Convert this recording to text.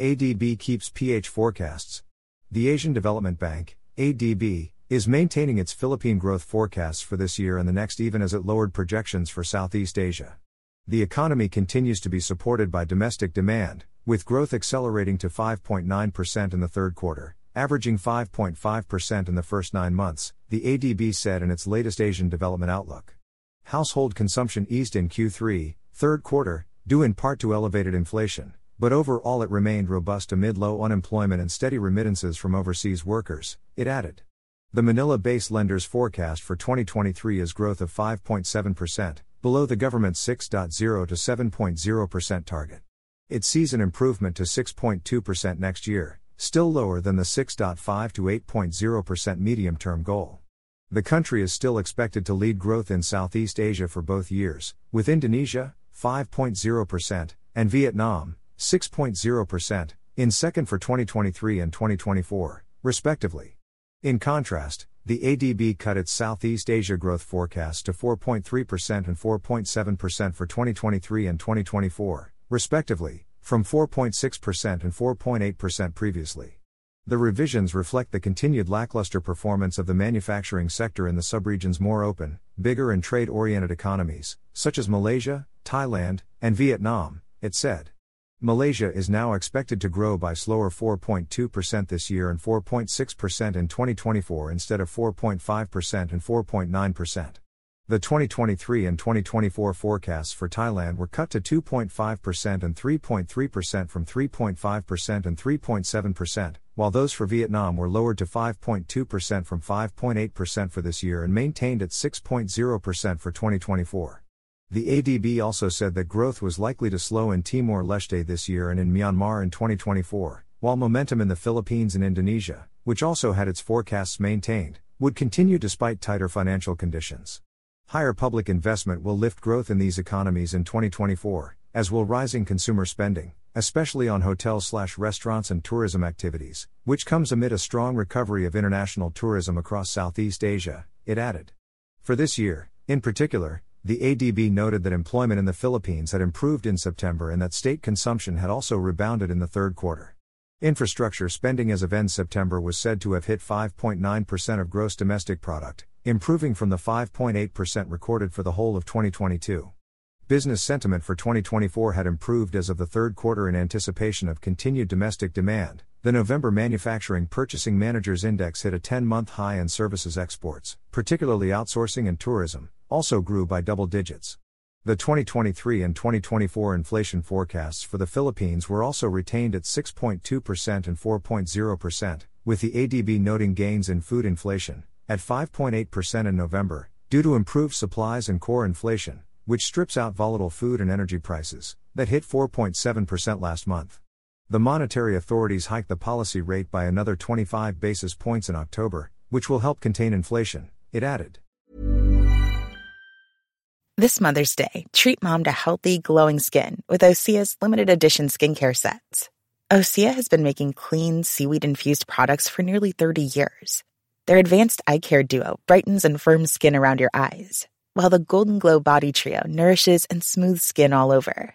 ADB keeps PH forecasts. The Asian Development Bank, ADB, is maintaining its Philippine growth forecasts for this year and the next, even as it lowered projections for Southeast Asia. The economy continues to be supported by domestic demand, with growth accelerating to 5.9% in the third quarter, averaging 5.5% in the first 9 months, the ADB said in its latest Asian Development Outlook. Household consumption eased in Q3, third quarter, due in part to elevated inflation, but overall it remained robust amid low unemployment and steady remittances from overseas workers, it added. The Manila-based lender's forecast for 2023 is growth of 5.7%, below the government's 6.0 to 7.0% target. It sees an improvement to 6.2% next year, still lower than the 6.5 to 8.0% medium-term goal. The country is still expected to lead growth in Southeast Asia for both years, with Indonesia, 5.0%, and Vietnam, 6.0%, in second for 2023 and 2024, respectively. In contrast, the ADB cut its Southeast Asia growth forecast to 4.3% and 4.7% for 2023 and 2024, respectively, from 4.6% and 4.8% previously. The revisions reflect the continued lackluster performance of the manufacturing sector in the subregion's more open, bigger and trade-oriented economies, such as Malaysia, Thailand, and Vietnam, it said. Malaysia is now expected to grow by slower 4.2% this year and 4.6% in 2024 instead of 4.5% and 4.9%. The 2023 and 2024 forecasts for Thailand were cut to 2.5% and 3.3% from 3.5% and 3.7%, while those for Vietnam were lowered to 5.2% from 5.8% for this year and maintained at 6.0% for 2024. The ADB also said that growth was likely to slow in Timor-Leste this year and in Myanmar in 2024, while momentum in the Philippines and Indonesia, which also had its forecasts maintained, would continue despite tighter financial conditions. Higher public investment will lift growth in these economies in 2024, as will rising consumer spending, especially on hotels/restaurants and tourism activities, which comes amid a strong recovery of international tourism across Southeast Asia, it added. For this year, in particular, the ADB noted that employment in the Philippines had improved in September and that state consumption had also rebounded in the third quarter. Infrastructure spending as of end September was said to have hit 5.9% of gross domestic product, improving from the 5.8% recorded for the whole of 2022. Business sentiment for 2024 had improved as of the third quarter in anticipation of continued domestic demand. The November Manufacturing Purchasing Managers Index hit a 10-month high and services exports, particularly outsourcing and tourism, also grew by double digits. The 2023 and 2024 inflation forecasts for the Philippines were also retained at 6.2% and 4.0%, with the ADB noting gains in food inflation, at 5.8% in November, due to improved supplies and core inflation, which strips out volatile food and energy prices, that hit 4.7% last month. The monetary authorities hiked the policy rate by another 25 basis points in October, which will help contain inflation, it added. This Mother's Day, treat mom to healthy, glowing skin with Osea's limited edition skincare sets. Osea has been making clean, seaweed-infused products for nearly 30 years. Their advanced eye care duo brightens and firms skin around your eyes, while the Golden Glow Body Trio nourishes and smooths skin all over.